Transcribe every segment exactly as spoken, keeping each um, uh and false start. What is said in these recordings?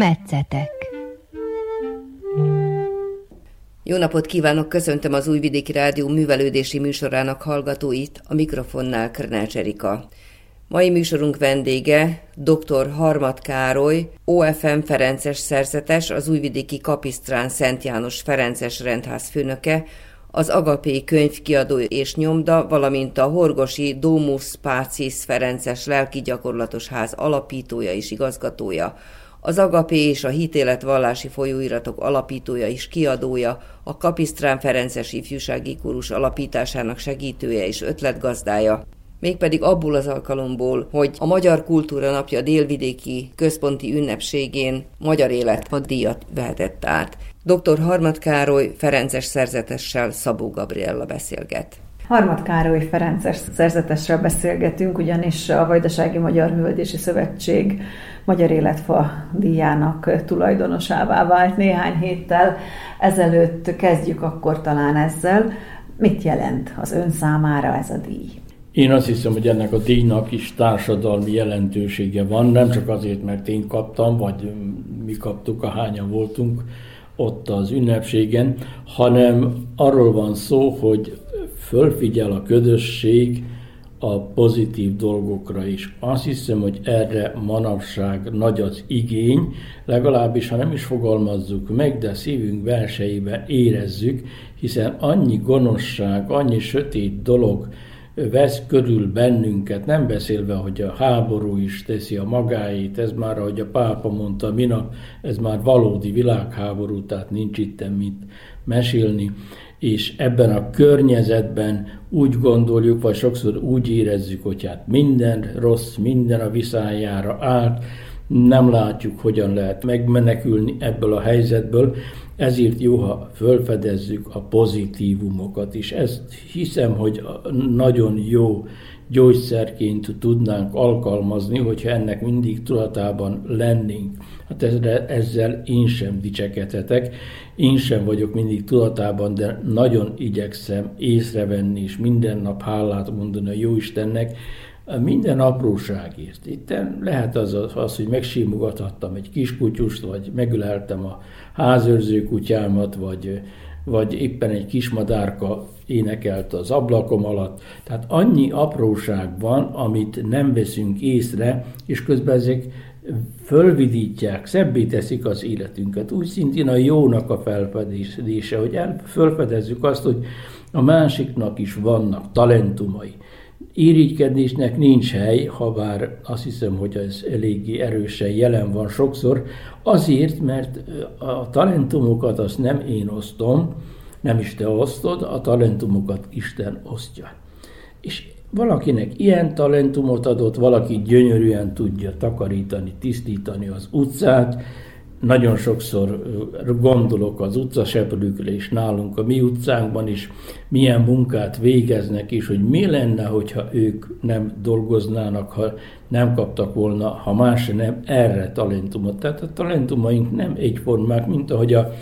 Metszetek. Jó napot kívánok, köszöntöm az Újvidéki Rádió művelődési műsorának hallgatóit, a mikrofonnál Körnel Cserika. Mai műsorunk vendége doktor Harmat Károly, o ef em ferences szerzetes, az Újvidéki Kapisztrán Szent János Ferences rendház főnöke, az Agapé könyvkiadó és nyomda, valamint a Horgosi Domus Pacis ferences lelkigyakorlatos ház alapítója és igazgatója. Az Agapé és a Hitélet-Vallási Folyóiratok alapítója és kiadója, a Kapisztrán Ferences Ifjúsági Kórus alapításának segítője és ötletgazdája, mégpedig abból az alkalomból, hogy a Magyar Kultúra Napja délvidéki központi ünnepségén Magyar Életfa díjat vehetett át. doktor Harmat Károly ferences szerzetessel Szabó Gabriella beszélget. Harmat Károly ferences szerzetesről beszélgetünk, ugyanis a Vajdasági Magyar Művelődési Szövetség Magyar Életfa díjának tulajdonosává vált néhány héttel ezelőtt. Kezdjük akkor talán ezzel. Mit jelent az ön számára ez a díj? Én azt hiszem, hogy ennek a díjnak is társadalmi jelentősége van, nem csak azért, mert én kaptam, vagy mi kaptuk, ahányan voltunk ott az ünnepségen, hanem arról van szó, hogy fölfigyel a közösség a pozitív dolgokra is. Azt hiszem, hogy erre manapság nagy az igény, legalábbis ha nem is fogalmazzuk meg, de szívünk belsejében érezzük, hiszen annyi gonoszság, annyi sötét dolog vesz körül bennünket, nem beszélve, hogy a háború is teszi a magáét, ez már, ahogy a pápa mondta minap, ez már valódi világháború, tehát nincs itten mit mesélni, és ebben a környezetben úgy gondoljuk, vagy sokszor úgy érezzük, hogy hát minden rossz, minden a viszályára állt, nem látjuk, hogyan lehet megmenekülni ebből a helyzetből, ezért jó, ha felfedezzük a pozitívumokat is. Ezt hiszem, hogy nagyon jó gyógyszerként tudnánk alkalmazni, hogyha ennek mindig tudatában lennénk. Hát ezzel én sem dicsekedhetek, én sem vagyok mindig tudatában, de nagyon igyekszem észrevenni, és minden nap hálát mondani a Jóistennek, minden apróságért. Itt lehet az, az, hogy megsimogathattam egy kiskutyust, vagy megöleltem a házőrző kutyámat, vagy, vagy éppen egy kismadárka énekelt az ablakom alatt. Tehát annyi apróság van, amit nem veszünk észre, és közben ezek fölvidítják, szebbé teszik az életünket. Úgy szintén a jónak a felfedezése, hogy el, felfedezzük azt, hogy a másiknak is vannak talentumai. Irigykedésnek nincs hely, ha bár azt hiszem, hogy ez eléggé erősen jelen van sokszor, azért, mert a talentumokat azt nem én osztom, nem is te osztod, a talentumokat Isten osztja. És valakinek ilyen talentumot adott, valaki gyönyörűen tudja takarítani, tisztítani az utcát. Nagyon sokszor gondolok az utcaseprőkre, és nálunk a mi utcánkban is milyen munkát végeznek, és hogy mi lenne, hogyha ők nem dolgoznának, ha nem kaptak volna, ha más nem erre talentumot. Tehát a talentumaink nem egyformák, mint ahogy a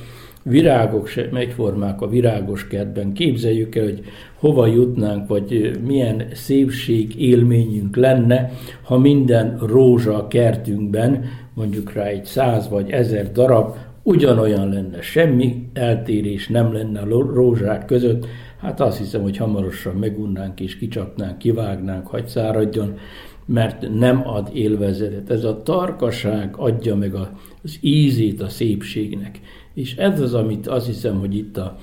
virágok sem egyformák a virágos kertben. Képzeljük el, hogy hova jutnánk, vagy milyen szépség élményünk lenne, ha minden rózsa a kertünkben, mondjuk rá egy száz vagy ezer darab, ugyanolyan lenne, semmi eltérés nem lenne a rózsák között. Hát azt hiszem, hogy hamarosan megunnánk és kicsapnánk, kivágnánk, hagy száradjon, mert nem ad élvezetet. Ez a tarkaság adja meg az ízét a szépségnek. És ez az, amit azt hiszem, hogy itt a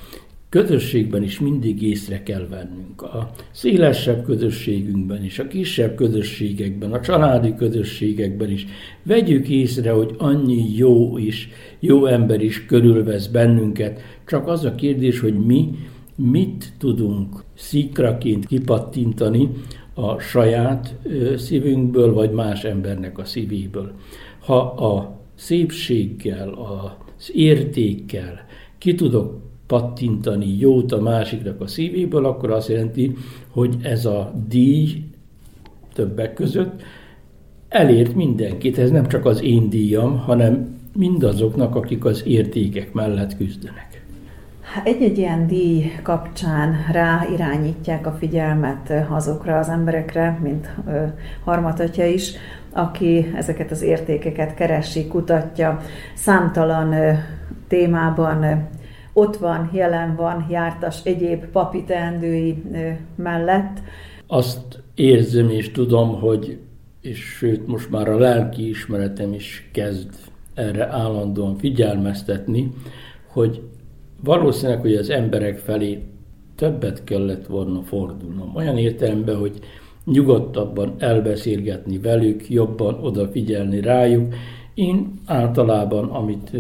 közösségben is mindig észre kell vennünk. A szélesebb közösségünkben is, a kisebb közösségekben, a családi közösségekben is. Vegyük észre, hogy annyi jó is, jó ember is körülvesz bennünket. Csak az a kérdés, hogy mi mit tudunk szikraként kipattintani a saját szívünkből, vagy más embernek a szívéből. Ha a szépséggel, az értékkel ki tudok pattintani jót a másiknak a szívéből, akkor azt jelenti, hogy ez a díj többek között elért mindenkit. Ez nem csak az én díjam, hanem mindazoknak, akik az értékek mellett küzdenek. egy-egy ilyen díj kapcsán ráirányítják a figyelmet azokra az emberekre, mint Harmat atya is, aki ezeket az értékeket keresi, kutatja, számtalan témában ott van, jelen van, jártas egyéb papi teendői mellett. Azt érzem és tudom, hogy, és sőt most már a lelki ismeretem is kezd erre állandóan figyelmeztetni, hogy valószínűleg, hogy az emberek felé többet kellett volna fordulnom. Olyan értelemben, hogy nyugodtabban elbeszélgetni velük, jobban odafigyelni rájuk. Én általában, amit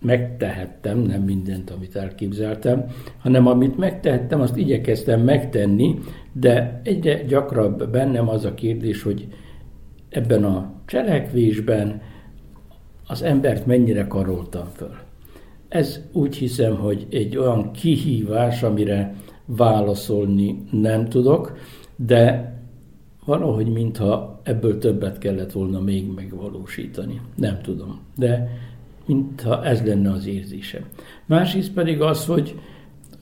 megtehettem, nem mindent, amit elképzeltem, hanem amit megtehettem, azt igyekeztem megtenni, de egyre gyakrabb bennem az a kérdés, hogy ebben a cselekvésben az embert mennyire karoltam föl. Ez úgy hiszem, hogy egy olyan kihívás, amire válaszolni nem tudok, de valahogy mintha ebből többet kellett volna még megvalósítani. Nem tudom, de mintha ez lenne az érzésem. Másrészt pedig az, hogy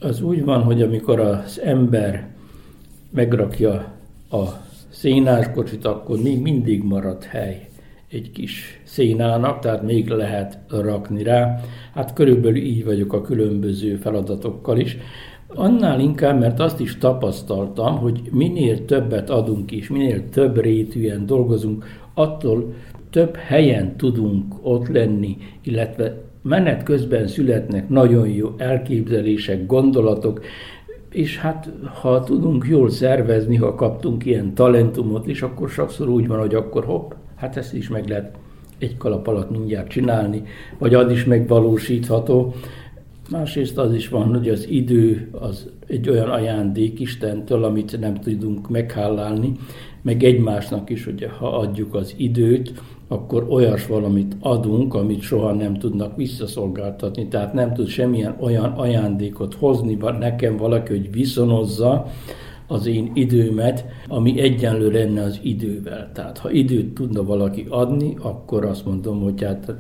az úgy van, hogy amikor az ember megrakja a szénáskocsit, akkor még mindig marad hely egy kis szénának, tehát még lehet rakni rá. Hát körülbelül így vagyok a különböző feladatokkal is. Annál inkább, mert azt is tapasztaltam, hogy minél többet adunk és minél több rétűen dolgozunk, attól több helyen tudunk ott lenni, illetve menet közben születnek nagyon jó elképzelések, gondolatok, és hát ha tudunk jól szervezni, ha kaptunk ilyen talentumot is, akkor sokszor úgy van, hogy akkor hopp, hát ezt is meg lehet egy kalap alatt mindjárt csinálni, vagy az is megvalósítható. Másrészt az is van, hogy az idő az egy olyan ajándék Istentől, amit nem tudunk meghálálni, meg egymásnak is, hogy ha adjuk az időt, akkor olyas valamit adunk, amit soha nem tudnak visszaszolgáltatni. Tehát nem tud semmilyen olyan ajándékot hozni, vagy nekem valaki, hogy viszonozza az én időmet, ami egyenlő lenne az idővel. Tehát ha időt tudna valaki adni, akkor azt mondom, hogy hát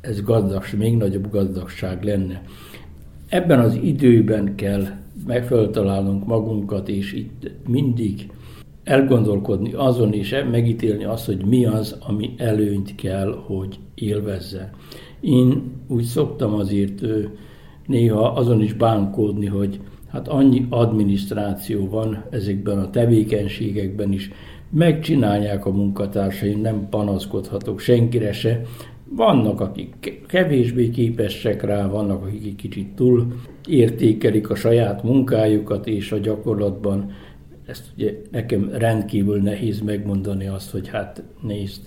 ez gazdagság, még nagyobb gazdagság lenne. Ebben az időben kell megfeltalálnunk magunkat, és itt mindig elgondolkodni azon, és megítélni azt, hogy mi az, ami előnyt kell, hogy élvezze. Én úgy szoktam azért néha azon is bánkódni, hogy hát annyi adminisztráció van ezekben a tevékenységekben is. Megcsinálják a munkatársaim, nem panaszkodhatok senkire se. Vannak, akik kevésbé képesek rá, vannak, akik egy kicsit túl értékelik a saját munkájukat, és a gyakorlatban ezt ugye nekem rendkívül nehéz megmondani azt, hogy hát nézd,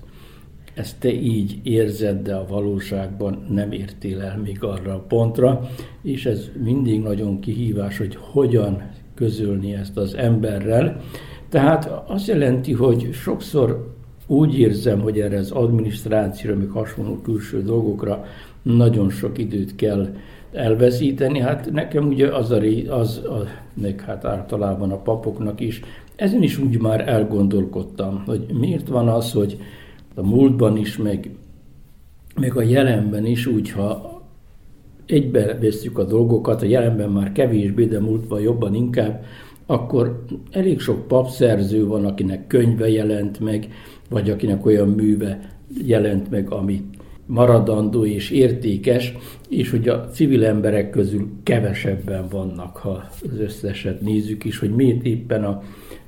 ezt te így érzed, de a valóságban nem értél el még arra a pontra, és ez mindig nagyon kihívás, hogy hogyan közölni ezt az emberrel. Tehát azt jelenti, hogy sokszor úgy érzem, hogy erre az adminisztrációra, meg hasonló külső dolgokra nagyon sok időt kell elveszíteni. Hát nekem ugye az, a, az a, meg hát általában a papoknak is, ezen is úgy már elgondolkodtam, hogy miért van az, hogy a múltban is, meg, meg a jelenben is úgy, ha egybe vesszük a dolgokat, a jelenben már kevésbé, de múltban jobban inkább, akkor elég sok papszerző van, akinek könyve jelent meg, vagy akinek olyan műve jelent meg, ami maradandó és értékes, és hogy a civil emberek közül kevesebben vannak, ha az összeset nézzük is, hogy miért éppen a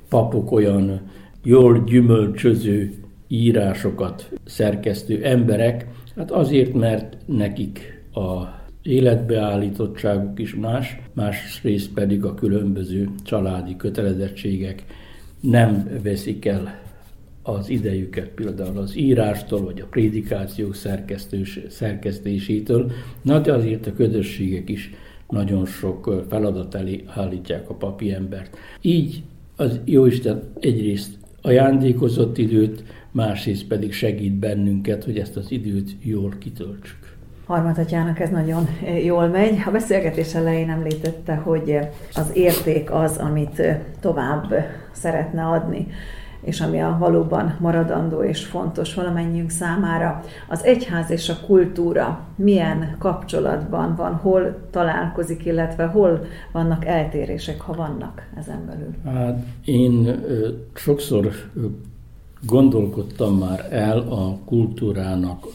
papok olyan jól gyümölcsöző írásokat szerkesztő emberek, hát azért, mert nekik a életbeállítottságuk is más, másrészt pedig a különböző családi kötelezettségek nem veszik el az idejüket például az írástól, vagy a prédikációk szerkesztésétől, na de azért a közösségek is nagyon sok feladat elé állítják a papi embert. Így az Jóisten egyrészt ajándékozott időt, másrészt pedig segít bennünket, hogy ezt az időt jól kitöltsük. Harmat atyának ez nagyon jól megy. A beszélgetés elején említette, hogy az érték az, amit tovább szeretne adni. és ami a valóban maradandó és fontos valamennyiünk számára. Az egyház és a kultúra milyen kapcsolatban van, hol találkozik, illetve hol vannak eltérések, ha vannak ezen belül? Hát én sokszor gondolkodtam már el a kultúrának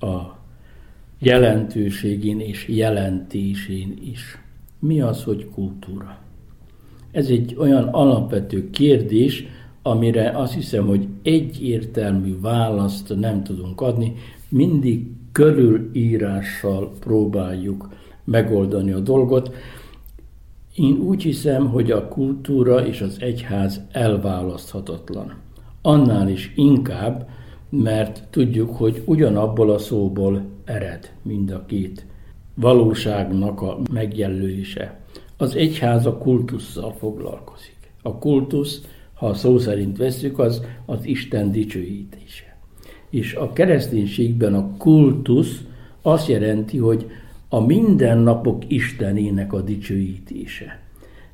a jelentőségén és jelentésén is. Mi az, hogy kultúra? Ez egy olyan alapvető kérdés, amire azt hiszem, hogy egyértelmű választ nem tudunk adni. Mindig körülírással próbáljuk megoldani a dolgot. Én úgy hiszem, hogy a kultúra és az egyház elválaszthatatlan. Annál is inkább, mert tudjuk, hogy ugyanabból a szóból ered mind a két valóságnak a megjelölése. Az egyház a kultusszal foglalkozik. A kultusz, ha szó szerint vesszük, az az Isten dicsőítése. És a kereszténységben a kultusz azt jelenti, hogy a mindennapok Istenének a dicsőítése.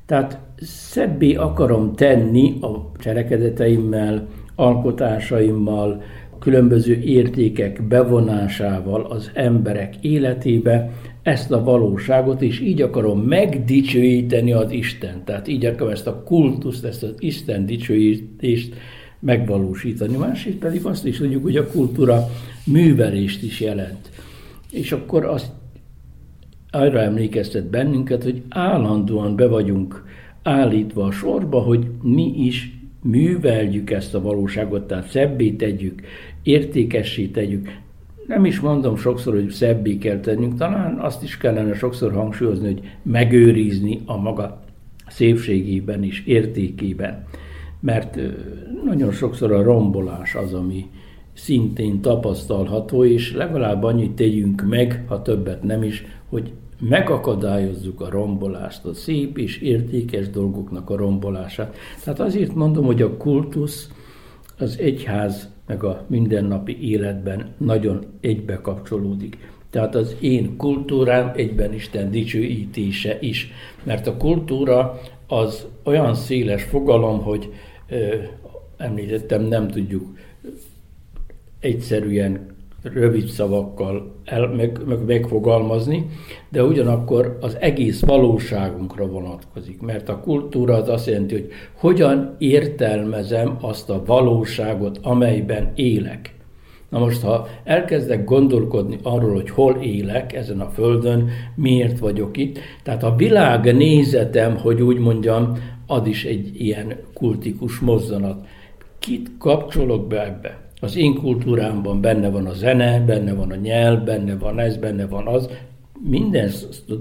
Tehát szebbé akarom tenni a cselekedeteimmel, alkotásaimmal, különböző értékek bevonásával az emberek életébe ezt a valóságot, és így akarom megdicsőíteni az Istent. Tehát így akarom ezt a kultuszt, ezt az Isten dicsőítést megvalósítani. Másrészt pedig azt is tudjuk, hogy a kultúra művelést is jelent. És akkor azt arra emlékeztet bennünket, hogy állandóan be vagyunk állítva a sorba, hogy mi is műveljük ezt a valóságot, tehát szebbé tegyük, értékessé tegyük. Nem is mondom sokszor, hogy szebbé kell tennünk, talán azt is kellene sokszor hangsúlyozni, hogy megőrizni a maga szépségében és értékében. Mert nagyon sokszor a rombolás az, ami szintén tapasztalható, és legalább annyit tegyünk meg, ha többet nem is, hogy megakadályozzuk a rombolást, a szép és értékes dolgoknak a rombolását. Tehát azért mondom, hogy a kultusz az egyház meg a mindennapi életben nagyon egybe kapcsolódik. Tehát az én kultúrám egyben Isten dicsőítése is. Mert a kultúra az olyan széles fogalom, hogy említettem, nem tudjuk egyszerűen rövid szavakkal el, meg, meg, megfogalmazni, de ugyanakkor az egész valóságunkra vonatkozik, mert a kultúra az azt jelenti, hogy hogyan értelmezem azt a valóságot, amelyben élek. Na most, ha elkezdek gondolkodni arról, hogy hol élek ezen a földön, miért vagyok itt, tehát a világ nézetem, hogy úgy mondjam, az is egy ilyen kultikus mozzanat. Kit kapcsolok be ebbe? Az én kultúrámban benne van a zene, benne van a nyelv, benne van ez, benne van az. Minden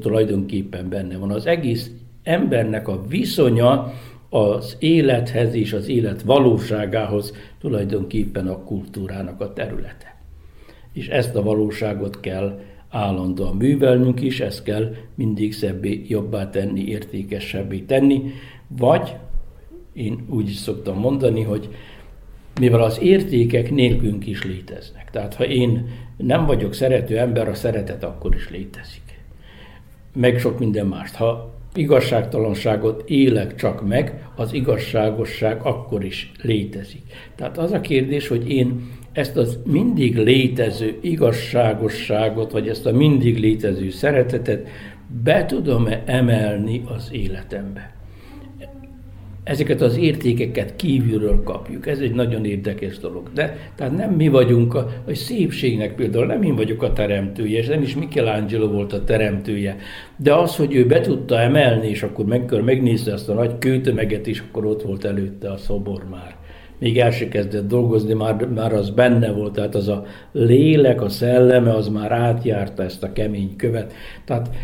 tulajdonképpen benne van. Az egész embernek a viszonya az élethez és az élet valóságához tulajdonképpen a kultúrának a területe. És ezt a valóságot kell állandóan művelnünk is, ezt kell mindig szebbé, jobbá tenni, értékesebbé tenni. Vagy, én úgy is szoktam mondani, hogy mivel az értékek nélkünk is léteznek. Tehát ha én nem vagyok szerető ember, a szeretet akkor is létezik. Meg sok minden mást. Ha igazságtalanságot élek csak meg, az igazságosság akkor is létezik. Tehát az a kérdés, hogy én ezt az mindig létező igazságosságot, vagy ezt a mindig létező szeretetet be tudom-e emelni az életembe? Ezeket az értékeket kívülről kapjuk. Ez egy nagyon érdekes dolog. De tehát nem mi vagyunk a, a szépségnek például, nem én vagyok a teremtője, és nem is Michelangelo volt a teremtője. De az, hogy ő be tudta emelni, és akkor meg, megnézte azt a nagy kőtömeget, és akkor ott volt előtte a szobor már. Még el se kezdett dolgozni, már, már az benne volt, tehát az a lélek, a szelleme, az már átjárta ezt a kemény követ. Tehát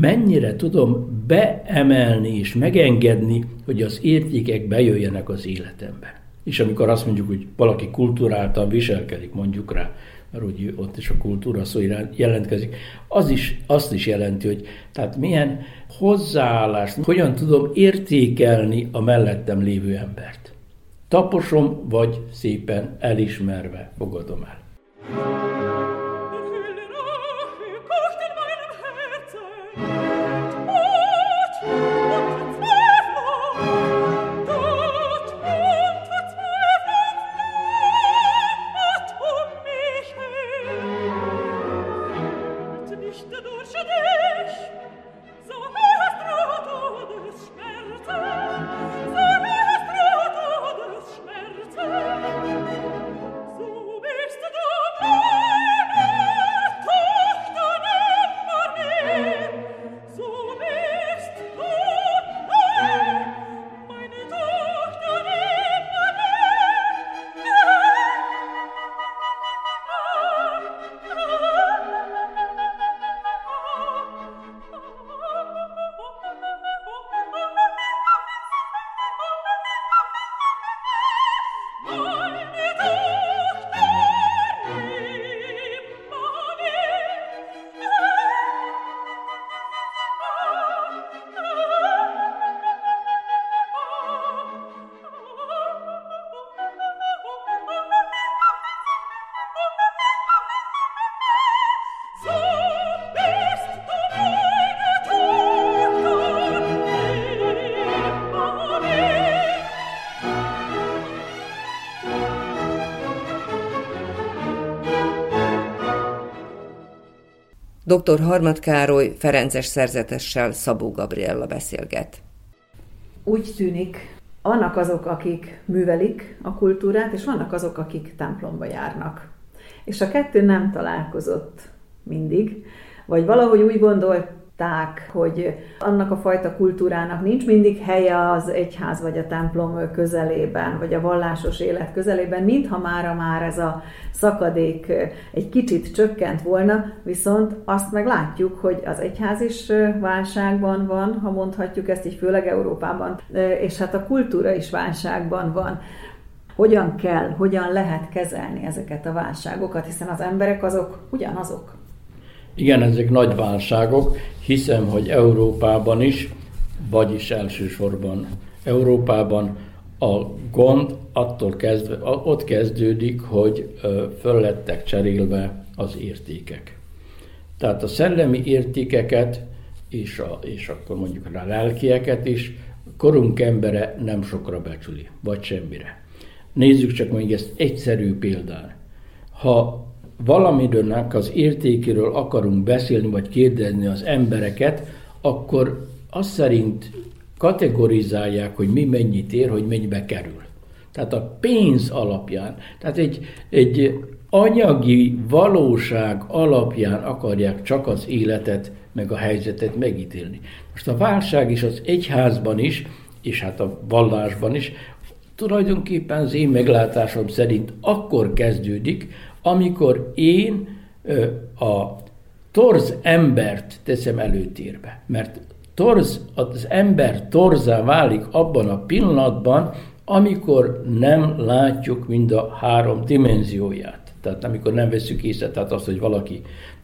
mennyire tudom beemelni és megengedni, hogy az értékek bejöjjenek az életembe. És amikor azt mondjuk, hogy valaki kulturáltan viselkedik, mondjuk rá, mert úgy ott is a kultúra szó jelentkezik, az is, azt is jelenti, hogy tehát milyen hozzáállást, hogyan tudom értékelni a mellettem lévő embert. Taposom, vagy szépen elismerve fogadom el. dr. Harmat Károly ferences szerzetessel Szabó Gabriella beszélget. Úgy tűnik, vannak azok, akik művelik a kultúrát, és vannak azok, akik templomba járnak. És a kettő nem találkozott mindig, vagy valahogy úgy gondolták, hogy annak a fajta kultúrának nincs mindig helye az egyház vagy a templom közelében, vagy a vallásos élet közelében, mintha mára már ez a szakadék egy kicsit csökkent volna, viszont azt meg látjuk, hogy az egyház is válságban van, ha mondhatjuk ezt így, főleg Európában, és hát a kultúra is válságban van. Hogyan kell, hogyan lehet kezelni ezeket a válságokat, hiszen az emberek azok ugyanazok. Igen, ezek nagy válságok, hiszem, hogy Európában is, vagyis elsősorban Európában a gond attól kezdve, ott kezdődik, hogy föl lettek cserélve az értékek. Tehát a szellemi értékeket, és, a, és akkor mondjuk a lelkieket is, korunk embere nem sokra becsüli, vagy semmire. Nézzük csak még ezt egyszerű példán. Ha valamidőnek az értékéről akarunk beszélni, vagy kérdezni az embereket, akkor azt szerint kategorizálják, hogy mi mennyit ér, hogy mennyibe kerül. Tehát a pénz alapján, tehát egy, egy anyagi valóság alapján akarják csak az életet, meg a helyzetet megítélni. Most a válság is az egyházban is, és hát a vallásban is, tulajdonképpen az én meglátásom szerint akkor kezdődik, amikor én a torz embert teszem előtérbe. Mert torz, az ember torzá válik abban a pillanatban, amikor nem látjuk mind a három dimenzióját. Tehát amikor nem veszük észre, tehát azt, hogy valaki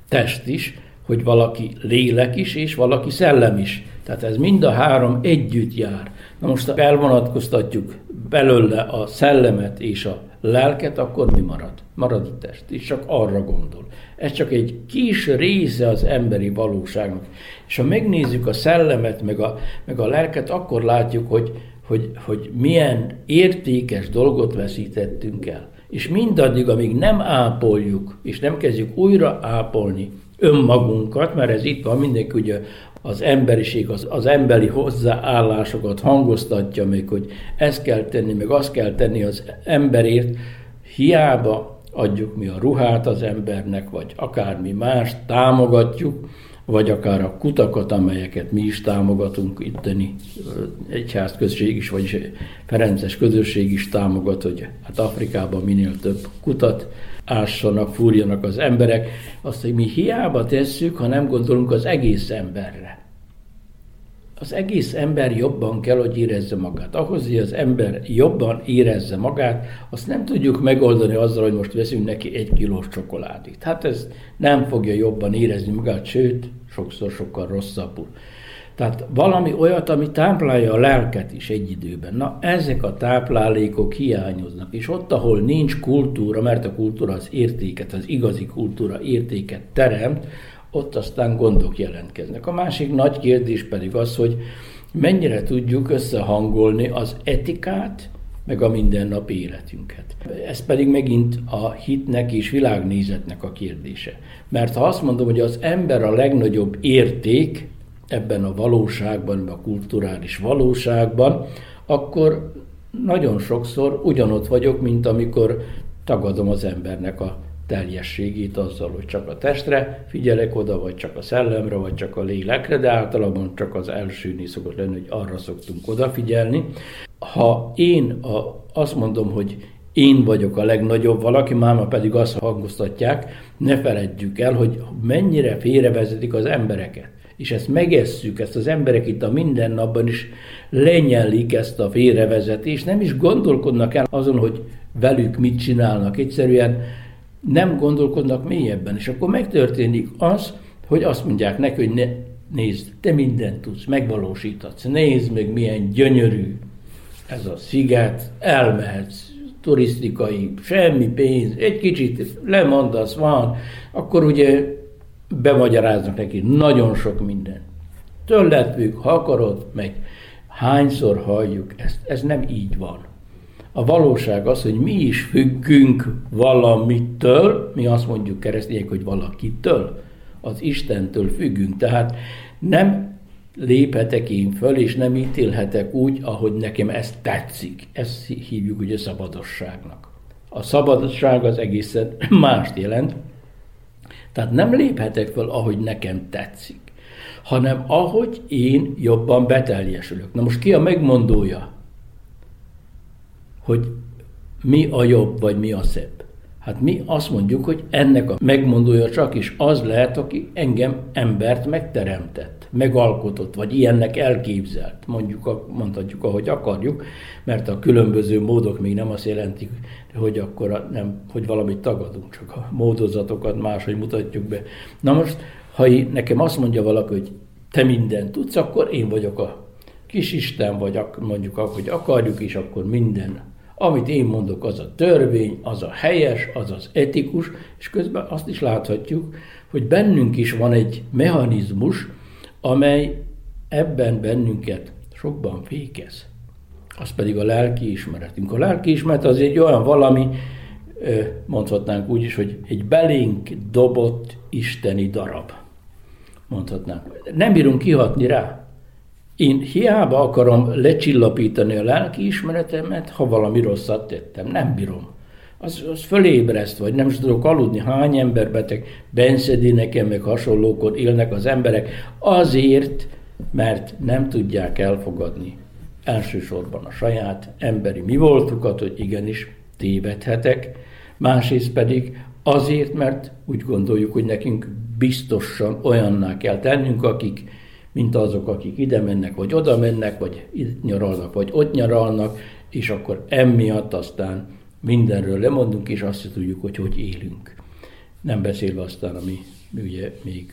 test is, hogy valaki lélek is, és valaki szellem is. Tehát ez mind a három együtt jár. Na most, ha elvonatkoztatjuk belőle a szellemet és a lelket, akkor mi marad? Marad a test, és csak arra gondol. Ez csak egy kis része az emberi valóságnak. És ha megnézzük a szellemet, meg a, meg a lelket, akkor látjuk, hogy, hogy, hogy milyen értékes dolgot veszítettünk el. És mindaddig, amíg nem ápoljuk, és nem kezdjük újra ápolni önmagunkat, mert ez itt van, mindenki ugye az emberiség, az, az emberi hozzáállásokat hangoztatja még, hogy ezt kell tenni, meg azt kell tenni az emberért, hiába adjuk mi a ruhát az embernek, vagy akármi más, támogatjuk, vagy akár a kutakat, amelyeket mi is támogatunk, itteni egyházközség is, vagyis ferences közösség is támogat, hogy hát Afrikában minél több kutat ássanak, fúrjanak az emberek. Azt, hogy mi hiába tesszük, ha nem gondolunk az egész emberre. Az egész ember jobban kell, hogy érezze magát. Ahhoz, hogy az ember jobban érezze magát, azt nem tudjuk megoldani azzal, hogy most veszünk neki egy kilós csokoládét. Hát ez nem fogja jobban érezni magát, sőt, sokszor sokkal rosszabbul. Tehát valami olyat, ami táplálja a lelket is egy időben. Na, ezek a táplálékok hiányoznak, és ott, ahol nincs kultúra, mert a kultúra az értéket, az igazi kultúra értéket teremt, ott aztán gondok jelentkeznek. A másik nagy kérdés pedig az, hogy mennyire tudjuk összehangolni az etikát, meg a mindennapi életünket. Ez pedig megint a hitnek és világnézetnek a kérdése. Mert ha azt mondom, hogy az ember a legnagyobb érték ebben a valóságban, a kulturális valóságban, akkor nagyon sokszor ugyanott vagyok, mint amikor tagadom az embernek a teljességét azzal, hogy csak a testre figyelek oda, vagy csak a szellemre, vagy csak a lélekre, de általában csak az elsőnél szokott lenni, hogy arra szoktunk odafigyelni. Ha én a, azt mondom, hogy én vagyok a legnagyobb valaki, máma pedig azt hangoztatják, ne feledjük el, hogy mennyire félrevezetik az embereket. És ezt megesszük, ezt az emberek itt a mindennapban is lenyelik ezt a félrevezetést, nem is gondolkodnak el azon, hogy velük mit csinálnak, egyszerűen nem gondolkodnak mélyebben, és akkor megtörténik az, hogy azt mondják neki, hogy ne, nézd, te mindent tudsz, megvalósítatsz, nézd meg milyen gyönyörű ez a sziget, elmehetsz, turisztikai, semmi pénz, egy kicsit lemondasz, van, akkor ugye bemagyaráznak neki nagyon sok mindent. Tőled függ, ha akarod, meg hányszor halljuk ezt, ez nem így van. A valóság az, hogy mi is függünk valamitől, mi azt mondjuk keresztények, hogy valakitől. az Istentől függünk. Tehát nem léphetek én föl, és nem ítélhetek úgy, ahogy nekem ez tetszik. Ezt hívjuk ugye szabadosságnak. A szabadosság az egészen mást jelent. Tehát nem léphetek föl, ahogy nekem tetszik, hanem ahogy én jobban beteljesülök. Na most ki a megmondója, hogy mi a jobb, vagy mi a szebb? Hát mi azt mondjuk, hogy ennek a megmondója csak is az lehet, aki engem, embert megteremtett, megalkotott, vagy ilyennek elképzelt. Mondjuk, mondhatjuk, ahogy akarjuk, mert a különböző módok még nem azt jelentik, hogy akkor nem, hogy valamit tagadunk, csak a módozatokat máshogy mutatjuk be. Na most, ha én, nekem azt mondja valaki, hogy te mindent tudsz, akkor én vagyok a kisisten, vagy mondjuk, ahogy akarjuk, és akkor minden. Amit én mondok, az a törvény, az a helyes, az az etikus, és közben azt is láthatjuk, hogy bennünk is van egy mechanizmus, amely ebben bennünket sokban fékez. Az pedig a lelkiismeretünk. A lelkiismeret az egy olyan valami, mondhatnánk úgy is, hogy egy belénk dobott isteni darab. Mondhatnánk. Nem bírunk kihatni rá. Én hiába akarom lecsillapítani a lelkiismeretemet, ha valami rosszat tettem, nem bírom. Az, az fölébreszt, vagy nem is tudok aludni, hány emberbeteg, benszedi nekem, meg hasonlókon élnek az emberek, azért, mert nem tudják elfogadni elsősorban a saját emberi mi voltukat, hogy igenis tévedhetek, másrészt pedig azért, mert úgy gondoljuk, hogy nekünk biztosan olyanná kell tennünk, akik mint azok, akik ide mennek, vagy oda mennek, vagy itt nyaralnak, vagy ott nyaralnak, és akkor emiatt aztán mindenről lemondunk, és azt tudjuk, hogy hogy élünk. Nem beszélve aztán, ami, ugye, még,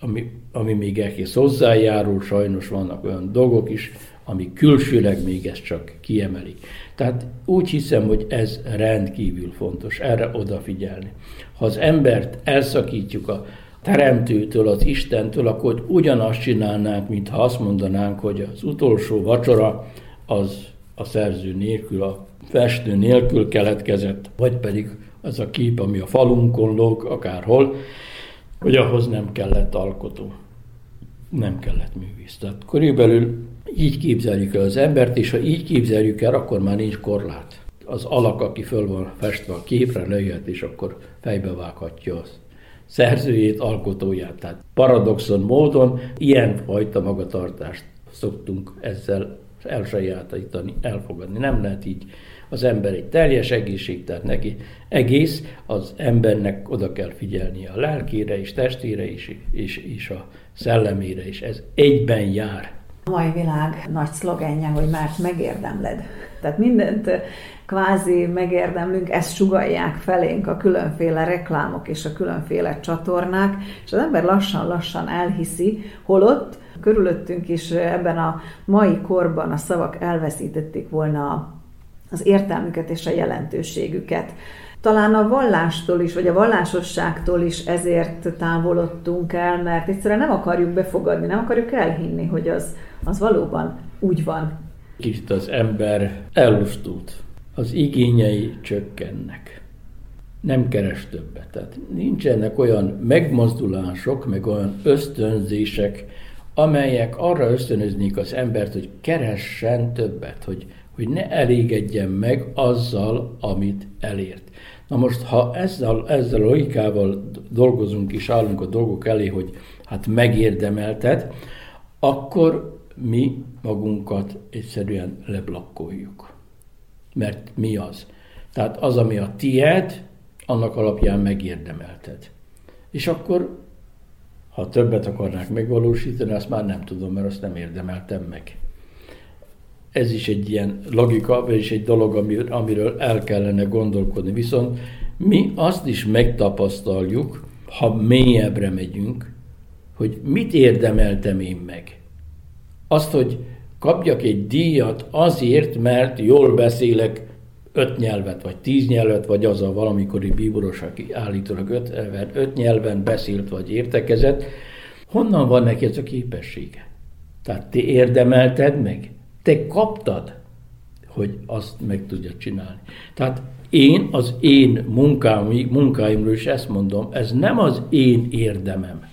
ami, ami még elkész hozzájárul, sajnos vannak olyan dolgok is, ami külsőleg még ezt csak kiemelik. Tehát úgy hiszem, hogy ez rendkívül fontos, erre odafigyelni. Ha az embert elszakítjuk a Teremtőtől, az Istentől, akkor ugyanazt csinálnánk, mintha azt mondanánk, hogy az utolsó vacsora az a szerző nélkül, a festő nélkül keletkezett, vagy pedig az a kép, ami a falunkon lóg, akárhol, hogy ahhoz nem kellett alkotó, nem kellett művész. Tehát körülbelül így képzeljük el az embert, és ha így képzeljük el, akkor már nincs korlát. Az alak, aki föl van festve a képre, lejöhet, és akkor fejbevághatja azt. Szerzőjét, alkotóját. Tehát paradoxon módon ilyenfajta magatartást szoktunk ezzel elsajátítani, elfogadni. Nem lehet így. Az ember egy teljes egészség, tehát neki egész, az embernek oda kell figyelnie a lelkére is, testére is, és, és a szellemére is. Ez egyben jár. A mai világ nagy szlogenje, hogy mert megérdemled. Tehát mindent kvázi megérdemlünk, ezt sugallják felénk a különféle reklámok és a különféle csatornák, és az ember lassan-lassan elhiszi, holott körülöttünk is ebben a mai korban a szavak elveszítették volna az értelmüket és a jelentőségüket. Talán a vallástól is, vagy a vallásosságtól is ezért távolodtunk el, mert egyszerűen nem akarjuk befogadni, nem akarjuk elhinni, hogy az, az valóban úgy van. Kicsit az ember ellustult, az igényei csökkennek, nem keres többet. Tehát nincsenek olyan megmozdulások, meg olyan ösztönzések, amelyek arra ösztönöznék az embert, hogy keressen többet, hogy, hogy ne elégedjen meg azzal, amit elért. Na most, ha ezzel, ezzel a logikával dolgozunk és állunk a dolgok elé, hogy hát megérdemelted, akkor mi magunkat egyszerűen leblokkoljuk. Mert mi az? Tehát az, ami a tied, annak alapján megérdemelted. És akkor, ha többet akarnák megvalósítani, azt már nem tudom, mert azt nem érdemeltem meg. Ez is egy ilyen logika, és egy dolog, amiről el kellene gondolkodni. Viszont mi azt is megtapasztaljuk, ha mélyebbre megyünk, hogy mit érdemeltem én meg. Azt, hogy kapjak egy díjat azért, mert jól beszélek öt nyelvet, vagy tíz nyelvet, vagy az a valamikori bíboros, aki állítólag öt, öt nyelven beszélt, vagy értekezett. Honnan van neki ez a képessége? Tehát te érdemelted meg? Te kaptad, hogy azt meg tudjad csinálni. Tehát én az én munkám, munkáimról is ezt mondom, ez nem az én érdemem.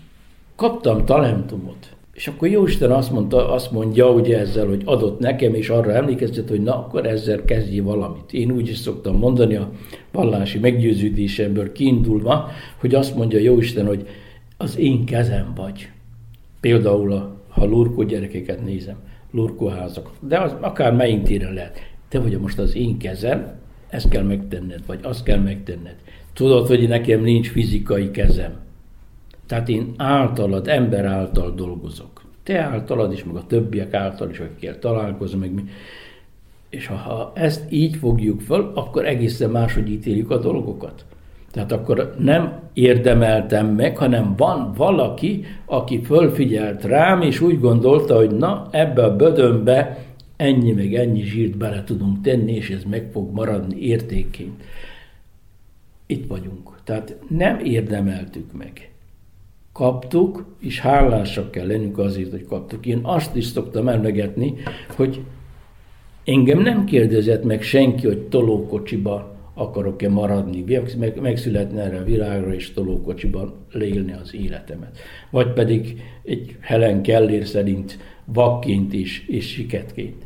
kaptam talentumot. És akkor Jóisten azt mondta, azt mondja ugye ezzel, hogy adott nekem, és arra emlékeztet, hogy na, akkor ezzel kezdjél valamit. Én úgy is szoktam mondani a vallási meggyőződésemből kiindulva, hogy azt mondja Jóisten, hogy az én kezem vagy. Például, a, ha lurkó gyerekeket nézem, lurkóházak, de az akár melyik téren lehet. Te vagy most az én kezem, ezt kell megtenned, vagy azt kell megtenned. Tudod, hogy nekem nincs fizikai kezem. Tehát én általad, ember által dolgozok. Te általad is, meg a többiek által is, akikkel találkozom, meg mi. És ha, ha ezt így fogjuk föl, akkor egészen máshogy ítéljük a dolgokat. Tehát akkor nem érdemeltem meg, hanem van valaki, aki fölfigyelt rám, és úgy gondolta, hogy na, ebbe a bödönbe ennyi meg ennyi zsírt bele tudunk tenni, és ez meg fog maradni értékként. Itt vagyunk. Tehát nem érdemeltük meg. Kaptuk, és hálásak kell lennünk azért, hogy kaptuk. Én azt is szoktam emlegetni, hogy engem nem kérdezett meg senki, hogy tolókocsiba akarok-e maradni, meg, megszületne erre a világra, és tolókocsiban leélni az életemet. Vagy pedig egy Helen Keller szerint vakként és, és siketként.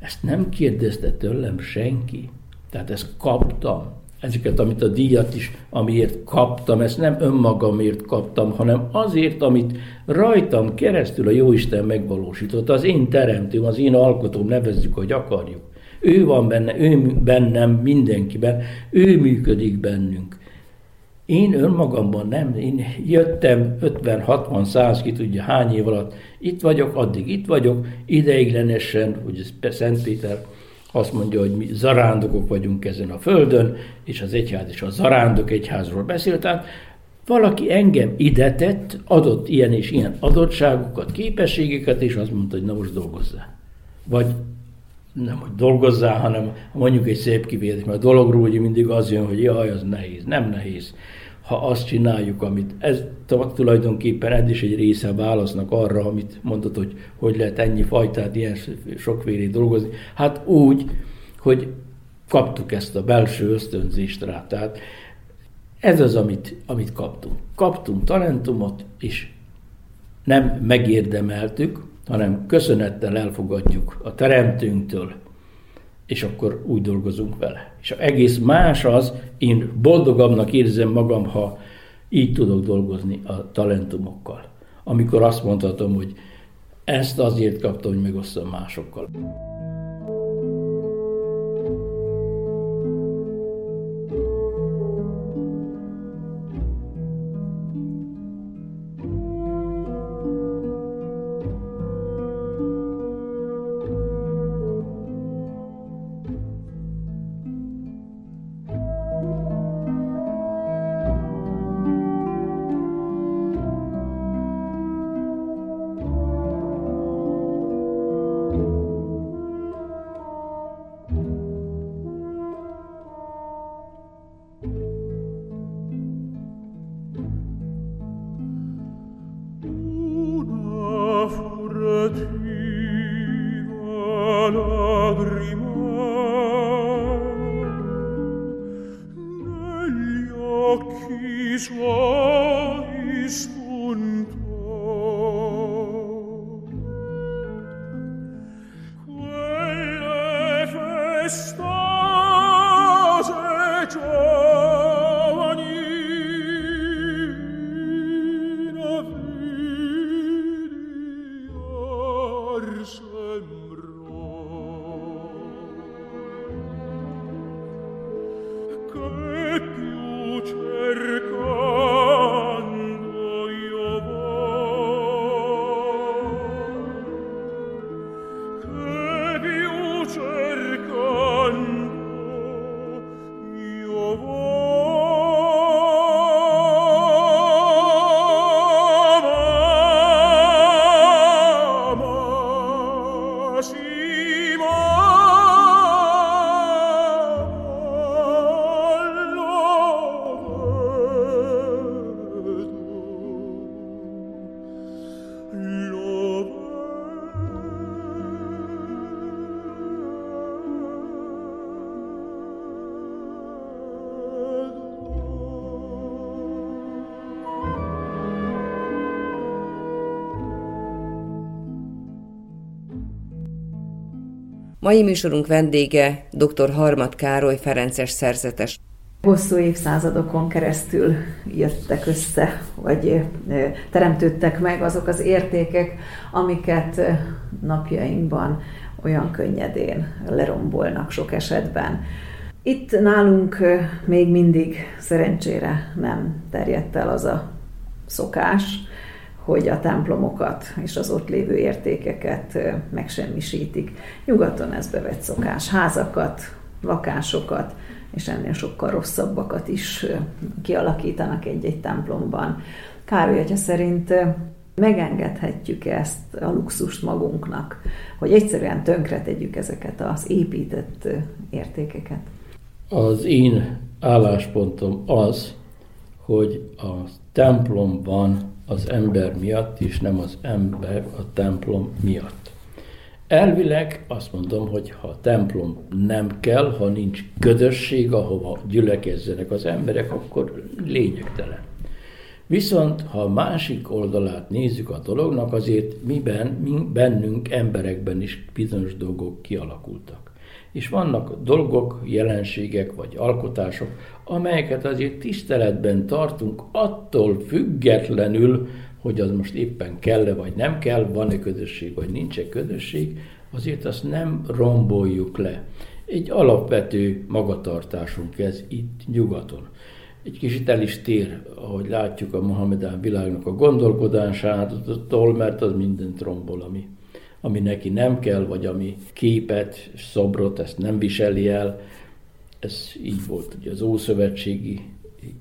Ezt nem kérdezte tőlem senki. Tehát ezt kaptam. Ezeket, amit a díjat is, amiért kaptam, ezt nem önmagamért kaptam, hanem azért, amit rajtam keresztül a Jóisten megvalósított, az én teremtőm, az én alkotóm, nevezzük, hogy akarjuk. Ő van benne, ő bennem, mindenkiben, ő működik bennünk. Én önmagamban nem, én jöttem ötven, hatvan, száz, ki tudja hány év alatt, itt vagyok, addig itt vagyok, ideiglenesen, ugye Szent Péter azt mondja, hogy mi zarándokok vagyunk ezen a földön, és az egyház is a zarándok egyházról beszélt, tehát valaki engem ide tett, adott ilyen és ilyen adottságokat, képességeket, és azt mondta, hogy na most dolgozzál. Vagy nem, hogy dolgozzál, hanem mondjuk egy szép kivétel, mert a dologról ugye mindig az jön, hogy jaj, az nehéz, nem nehéz, ha azt csináljuk, amit ez tulajdonképpen ez is egy része válasznak arra, amit mondtad, hogy hogy lehet ennyi fajtát, ilyen sokfélét dolgozni. Hát úgy, hogy kaptuk ezt a belső ösztönzést rá. Tehát ez az, amit, amit kaptunk. Kaptunk talentumot, és nem megérdemeltük, hanem köszönettel elfogadjuk a teremtőnktől, és akkor úgy dolgozunk vele. És egész más az, én boldogabbnak érzem magam, ha így tudok dolgozni a talentumokkal. Amikor azt mondhatom, hogy ezt azért kaptam, hogy megosztom másokkal. Mai műsorunk vendége dr. Harmat Károly ferences szerzetes. Hosszú évszázadokon keresztül jöttek össze, vagy teremtődtek meg azok az értékek, amiket napjainkban olyan könnyedén lerombolnak sok esetben. Itt nálunk még mindig szerencsére nem terjedt el az a szokás, hogy a templomokat és az ott lévő értékeket megsemmisítik. Nyugaton ez bevett szokás. Házakat, lakásokat, és ennél sokkal rosszabbakat is kialakítanak egy-egy templomban. Károly atya szerint megengedhetjük ezt a luxust magunknak, hogy egyszerűen tönkretegyük ezeket az épített értékeket. Az én álláspontom az, hogy a templomban az ember miatt, és nem az ember a templom miatt. Elvileg azt mondom, hogy ha a templom nem kell, ha nincs ködösség, ahova gyülekezzenek az emberek, akkor lényegtelen. Viszont, ha a másik oldalát nézzük a dolognak, azért miben, mi bennünk, emberekben is bizonyos dolgok kialakultak. És vannak dolgok, jelenségek vagy alkotások, amelyeket azért tiszteletben tartunk attól függetlenül, hogy az most éppen kell-e vagy nem kell, van-e közösség vagy nincs-e közösség, azért azt nem romboljuk le. Egy alapvető magatartásunk ez itt nyugaton. Egy kicsit el is tér, ahogy látjuk a mohamedán világnak a gondolkodásától, mert az mindent rombol, ami, ami neki nem kell, vagy ami képet, szobrot, ezt nem viseli el. Ez így volt, ugye az Ószövetségi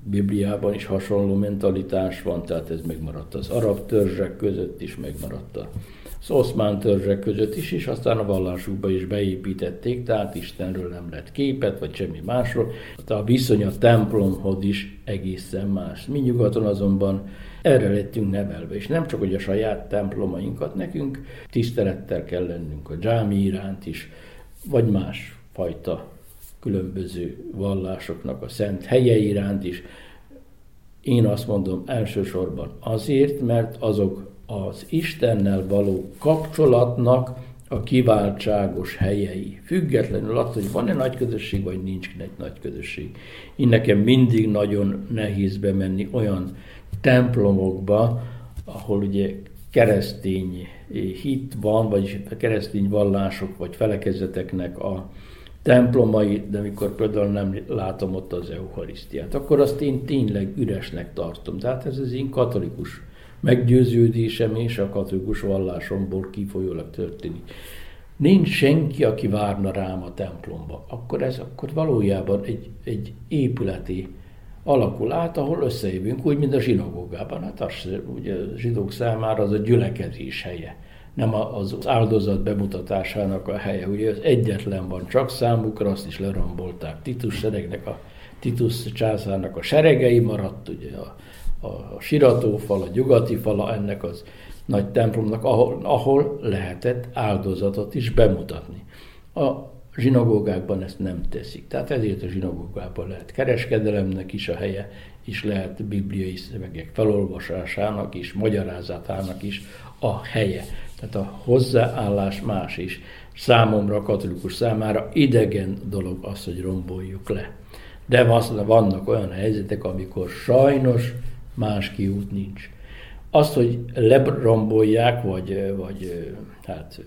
Bibliában is hasonló mentalitás van, tehát ez megmaradt az arab törzsek között is, megmaradt az oszmán törzsek között is, és aztán a vallásukba is beépítették, tehát Istenről nem lett képet, vagy semmi másról. Tehát a viszony a templomhoz is egészen más. Mi nyugaton azonban erre lettünk nevelve, és nem csak, hogy a saját templomainkat nekünk, tisztelettel kell lennünk a dzsámi iránt is, vagy másfajta különböző vallásoknak a szent helye iránt is. Én azt mondom elsősorban azért, mert azok az Istennel való kapcsolatnak a kiváltságos helyei. Függetlenül attól, hogy van-e nagy közösség, vagy nincs egy nagy közösség. Én nekem mindig nagyon nehéz bemenni olyan templomokba, ahol ugye keresztény hit van, vagy keresztény vallások, vagy felekezeteknek a templomai, de amikor például nem látom ott az eucharisztiát, akkor azt én tényleg üresnek tartom. Tehát ez az én katolikus meggyőződésem és a katolikus vallásomból kifolyólag történik. Nincs senki, aki várna rám a templomba. Akkor ez akkor valójában egy, egy épületi alakul át, ahol összejövünk, úgy, mint a zsinagógában. Hát az, ugye a zsidók számára az a gyülekezés helye, nem az áldozat bemutatásának a helye. Ugye az egyetlen van csak számukra, azt is lerombolták. Titusz seregnek a Titusz császárnak a seregei maradt, ugye a, a Siratófal, a nyugati fala ennek az nagy templomnak, ahol, ahol lehetett áldozatot is bemutatni. A zsinagógákban ezt nem teszik. Tehát ezért a zsinagógában lehet kereskedelemnek is a helye, és lehet bibliai szövegek felolvasásának is, magyarázatának is a helye. Tehát a hozzáállás más is. Számomra, katolikus számára idegen dolog az, hogy romboljuk le. De vannak olyan helyzetek, amikor sajnos más kiút nincs. Azt, hogy lerombolják, vagy, vagy hát,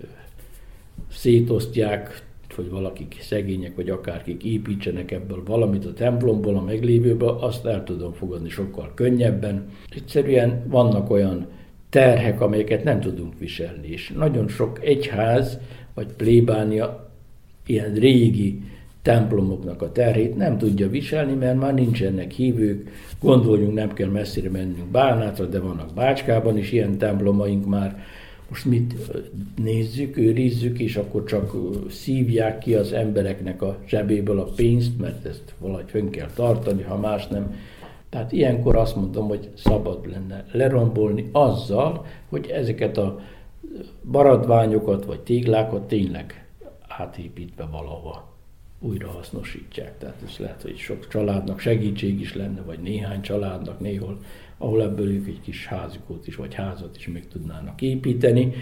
szétosztják, hogy valakik szegények, vagy akárkik építsenek ebből valamit a templomból, a meglévőből, azt el tudom fogadni sokkal könnyebben. Egyszerűen vannak olyan terhek, amelyeket nem tudunk viselni, és nagyon sok egyház, vagy plébánia ilyen régi templomoknak a terhét nem tudja viselni, mert már nincsenek hívők, gondoljunk, nem kell messzire mennünk Bánátra, de vannak Bácskában is ilyen templomaink már. Most mit nézzük, őrizzük, és akkor csak szívják ki az embereknek a zsebéből a pénzt, mert ezt valahogy fönn kell tartani, ha más nem. Tehát ilyenkor azt mondom, hogy szabad lenne lerombolni azzal, hogy ezeket a maradványokat vagy téglákat tényleg átépítve valahova újra hasznosítják. Tehát ez lehet, hogy sok családnak segítség is lenne, vagy néhány családnak néhol, ahol ebből ők egy kis házikót is, vagy házat is meg tudnának építeni.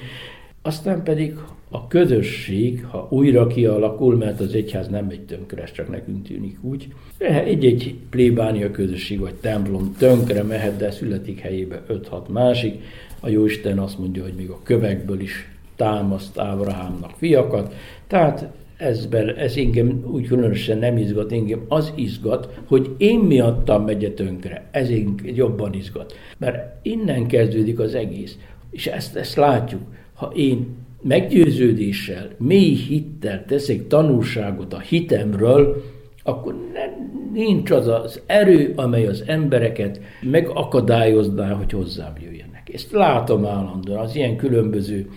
Aztán pedig a közösség, ha újra kialakul, mert az egyház nem megy tönkre, ez csak nekünk tűnik úgy, egy-egy plébánia közösség vagy templom tönkre mehet, de születik helyébe öt-hat másik. A Jóisten azt mondja, hogy még a kövekből is támaszt Ábrahámnak fiakat, tehát ezben, ez engem úgy különösen nem izgat, engem az izgat, hogy én miattam megy tönkre, ez jobban izgat. Mert innen kezdődik az egész, és ezt, ezt látjuk, ha én meggyőződéssel, mély hittel teszek tanúságot a hitemről, akkor nem, nincs az az erő, amely az embereket megakadályozná, hogy hozzám jöjjenek. Ezt látom állandóan, az ilyen különböző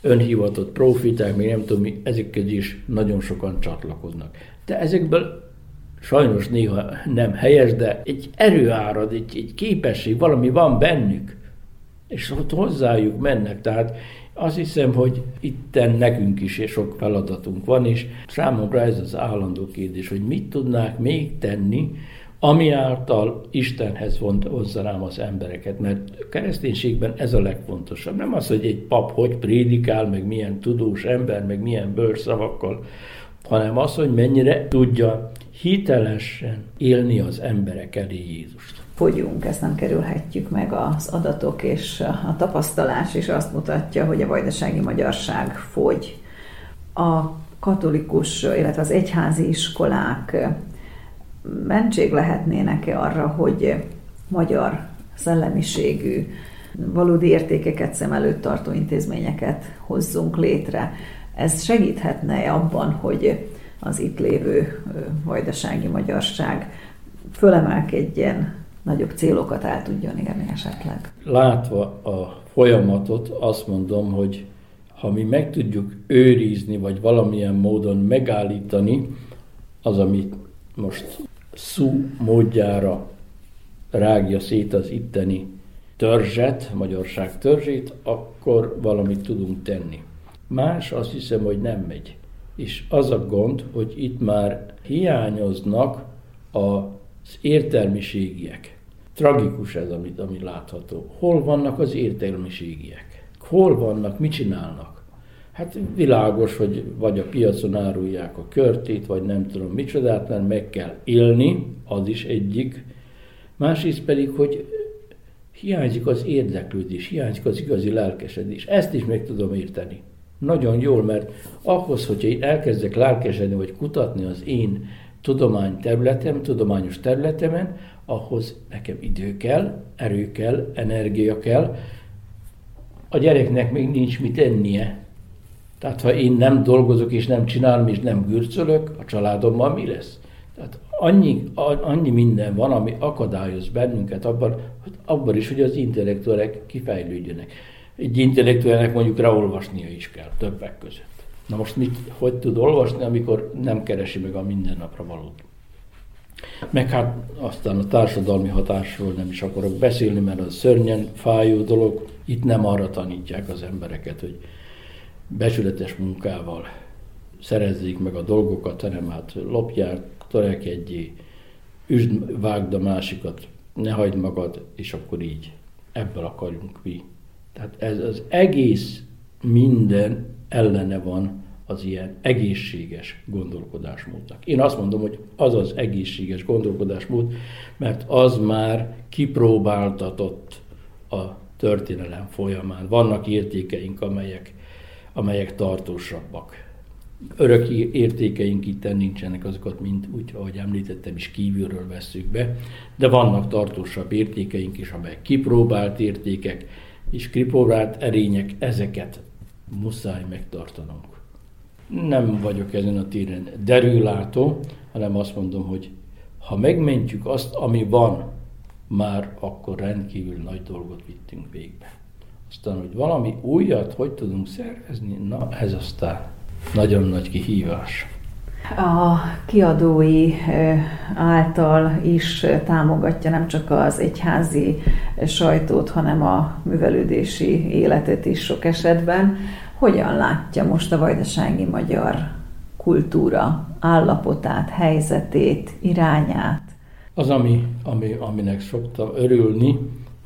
önhivatott profiták, még nem tudom mi, ezekkel is nagyon sokan csatlakoznak. De ezekből sajnos néha nem helyes, de egy erőárad, egy, egy képesség, valami van bennük, és ott hozzájuk mennek, tehát azt hiszem, hogy itten nekünk is sok feladatunk van, és számomra ez az állandó kérdés, hogy mit tudnák még tenni, ami által Istenhez vonzanám az embereket, mert a kereszténységben ez a legfontosabb. Nem az, hogy egy pap hogy prédikál, meg milyen tudós ember, meg milyen bőrszavakkal, hanem az, hogy mennyire tudja hitelesen élni az emberek elé Jézust. Fogyunk, ezt nem kerülhetjük meg, az adatok és a tapasztalás is azt mutatja, hogy a vajdasági magyarság fogy. A katolikus, illetve az egyházi iskolák mentség lehetnének-e arra, hogy magyar szellemiségű, valódi értékeket szem előtt tartó intézményeket hozzunk létre? Ez segíthetne-e abban, hogy az itt lévő vajdasági magyarság fölemelkedjen, nagyobb célokat el tudjon érni esetleg? Látva a folyamatot, azt mondom, hogy ha mi meg tudjuk őrizni, vagy valamilyen módon megállítani, az, amit most szú módjára rágja szét az itteni törzset, magyarság törzsét, akkor valamit tudunk tenni. Más azt hiszem, hogy nem megy. És az a gond, hogy itt már hiányoznak a az értelmiségiek. Tragikus ez, amit, amit látható. Hol vannak az értelmiségiek? Hol vannak, mit csinálnak? Hát világos, hogy vagy a piacon árulják a körtét, vagy nem tudom micsodát, mert meg kell élni, az is egyik. Másrészt pedig, hogy hiányzik az érdeklődés, hiányzik az igazi lelkesedés. Ezt is meg tudom érteni. Nagyon jól, mert ahhoz, hogyha én elkezdek lelkesedni, vagy kutatni az én tudomány területem, tudományos területemen, ahhoz nekem idő kell, erő kell, energia kell. A gyereknek még nincs mit ennie. Tehát ha én nem dolgozok és nem csinálom és nem gürcölök, a családommal mi lesz? Tehát annyi, annyi minden van, ami akadályoz bennünket abban, abban is, hogy az intellektuelek kifejlődjönek. Egy intellektuelnek mondjuk ráolvasnia is kell többek között. Na most mit, hogy tud olvasni, amikor nem keresi meg a mindennapra valót? Meg hát aztán a társadalmi hatásról nem is akarok beszélni, mert az szörnyen fájó dolog. Itt nem arra tanítják az embereket, hogy becsületes munkával szerezzék meg a dolgokat, hanem hát lopjál, törekedjé, üsd, vágd a másikat, ne hagyd magad, és akkor így. Ebből akarjunk mi. Tehát ez az egész minden ellene van az ilyen egészséges gondolkodásmódnak. Én azt mondom, hogy az az egészséges gondolkodásmód, mert az már kipróbáltatott a történelem folyamán. Vannak értékeink, amelyek, amelyek tartósabbak. Örök értékeink itten nincsenek, azokat mind úgy, ahogy említettem is, kívülről vesszük be, de vannak tartósabb értékeink is, amelyek kipróbált értékek és kipróbált erények, ezeket muszáj megtartanunk. Nem vagyok ezen a téren derülátó, hanem azt mondom, hogy ha megmentjük azt, ami van, már akkor rendkívül nagy dolgot vittünk végbe. Aztán, hogy valami újat hogy tudunk szervezni, na ez aztán nagyon nagy kihívás. A kiadói által is támogatja nem csak az egyházi sajtót, hanem a művelődési életet is sok esetben. Hogyan látja most a vajdasági magyar kultúra állapotát, helyzetét, irányát? Az, ami, ami, aminek szoktam örülni,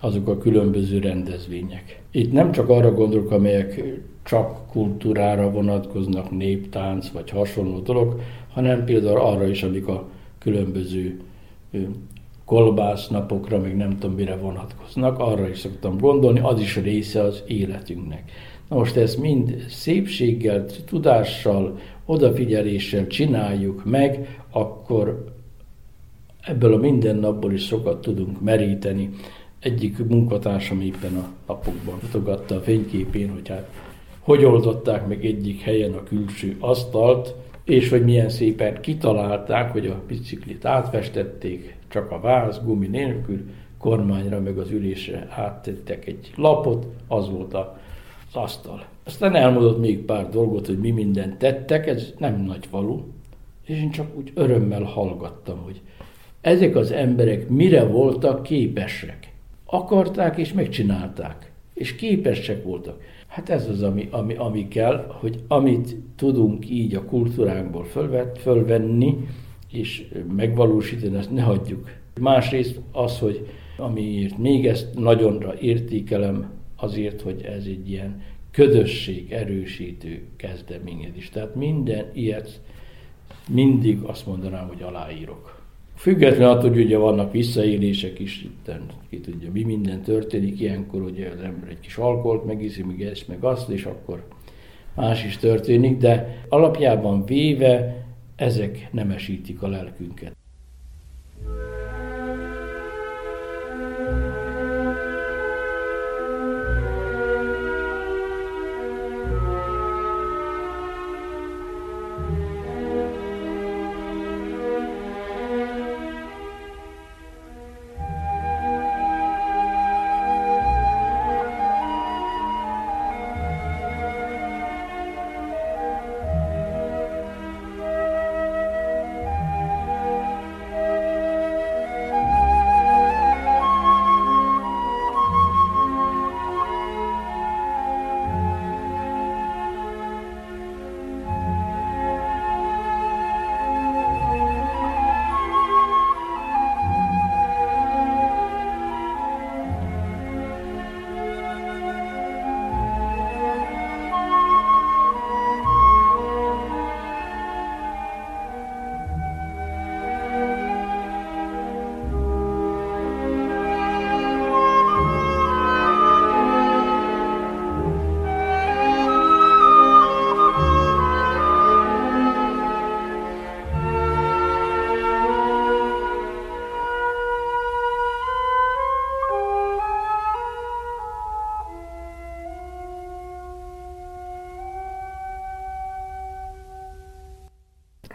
azok a különböző rendezvények. Itt nem csak arra gondolok, amelyek csak kultúrára vonatkoznak, néptánc vagy hasonló dolog, hanem például arra is, amik a különböző kolbásznapokra, még nem tudom mire vonatkoznak, arra is szoktam gondolni, az is része az életünknek. Na most ezt mind szépséggel, tudással, odafigyeléssel csináljuk meg, akkor ebből a mindennapból is sokat tudunk meríteni. Egyik munkatársam éppen a napokban mutogatta a fényképén, hogy hát hogy oldották meg egyik helyen a külső asztalt, és hogy milyen szépen kitalálták, hogy a biciklit átfestették, csak a váz, gumi nélkül, kormányra meg az ülésre áttettek egy lapot, az volt az asztal. Aztán elmondott még pár dolgot, hogy mi mindent tettek, ez nem nagy falu, és én csak úgy örömmel hallgattam, hogy ezek az emberek mire voltak képesek. Akarták és megcsinálták, és képesek voltak. Hát ez az, ami, ami, ami kell, hogy amit tudunk így a kultúránkból fölvet, fölvenni, és megvalósítani, ezt ne hagyjuk. Másrészt az, hogy amiért még ezt nagyonra értékelem, azért, hogy ez egy ilyen közösség erősítő kezdeményezés. Tehát minden ilyet mindig azt mondanám, hogy aláírok. Függetlenül attól, hogy ugye vannak visszaélések is, itten, ki tudja, mi minden történik, ilyenkor ugye az ember egy kis alkoholt megiszik, meg ezt, meg azt, és akkor más is történik, de alapjában véve ezek nemesítik a lelkünket.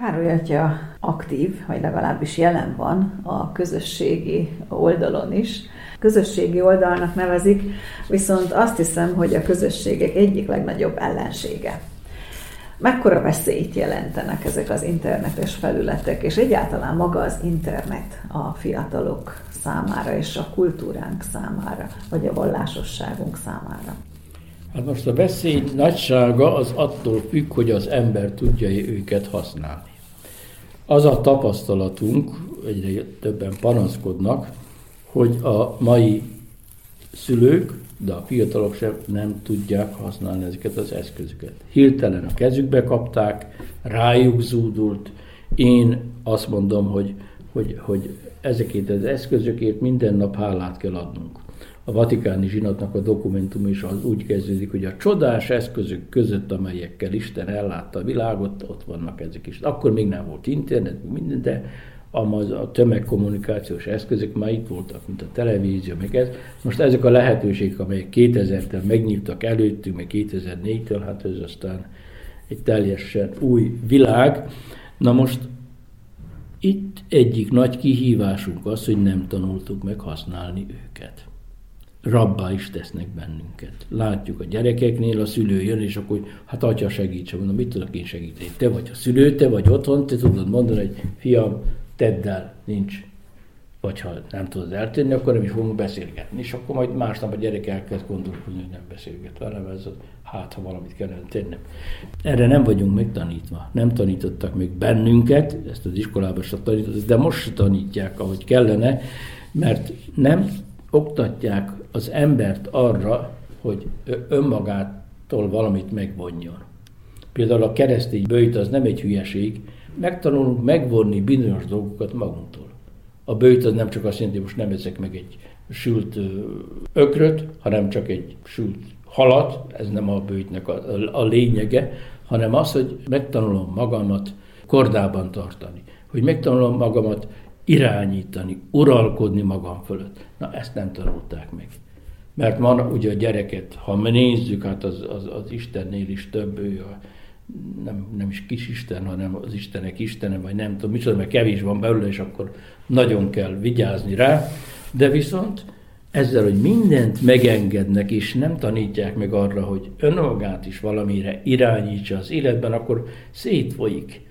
Károly atya aktív, vagy legalábbis jelen van a közösségi oldalon is. Közösségi oldalnak nevezik, viszont azt hiszem, hogy a közösségek egyik legnagyobb ellensége. Mekkora veszélyt jelentenek ezek az internetes felületek, és egyáltalán maga az internet a fiatalok számára, és a kultúránk számára, vagy a vallásosságunk számára? Hát most a veszély nagysága az attól függ, hogy az ember tudja őket használni. Az a tapasztalatunk, egyre többen panaszkodnak, hogy a mai szülők, de a fiatalok sem nem tudják használni ezeket az eszközöket. Hirtelen a kezükbe kapták, rájuk zúdult. Én azt mondom, hogy, hogy, hogy ezekért az eszközökért minden nap hálát kell adnunk. A Vatikáni Zsinatnak a dokumentum is az úgy kezdődik, hogy a csodás eszközök között, amelyekkel Isten ellátta a világot, ott vannak ezek is. Akkor még nem volt internet, minden, de a tömegkommunikációs eszközök már itt voltak, mint a televízió, meg ez. Most ezek a lehetőségek, amelyek kétezertől megnyíltak előttünk, meg kétezer-négytől, hát ez aztán egy teljesen új világ. Na most itt egyik nagy kihívásunk az, hogy nem tanultuk meg használni őket. Rabbá is tesznek bennünket. Látjuk a gyerekeknél, a szülő jön, és akkor, hát atya segítsen, mondom, mit tudok én segíteni? Te vagy a szülő, te vagy otthon, te tudod mondani, hogy fiam, tedd el, nincs. Vagy ha nem tudod eltenni, akkor nem is fogunk beszélgetni. És akkor majd másnap a gyerek elkezd gondolkodni, hogy nem beszélget velem, ez az, hát ha valamit kellene tennem. Erre nem vagyunk megtanítva. Nem tanítottak még bennünket, ezt az iskolában sem tanítottak, de most tanítják, ahogy kellene, mert nem oktatják az embert arra, hogy önmagától valamit megvonjon. Például a keresztény böjt az nem egy hülyeség, megtanulunk megvonni bizonyos dolgokat magunktól. A böjt az nem csak azt jelenti, hogy most nem eszek meg egy sült ökröt, hanem csak egy sült halat, ez nem a böjtnek a, a lényege, hanem az, hogy megtanulom magamat kordában tartani, hogy megtanulom magamat irányítani, uralkodni magam fölött. Na, ezt nem tanulták meg. Mert ma ugye a gyereket, ha nézzük, hát az, az, az Istennél is több, ő a, nem, nem is kis Isten, hanem az Istenek Istene, vagy nem tudom micsoda, mert kevés van belőle, és akkor nagyon kell vigyázni rá. De viszont ezzel, hogy mindent megengednek, és nem tanítják meg arra, hogy önmagát is valamire irányítsa az életben, akkor szétfolyik.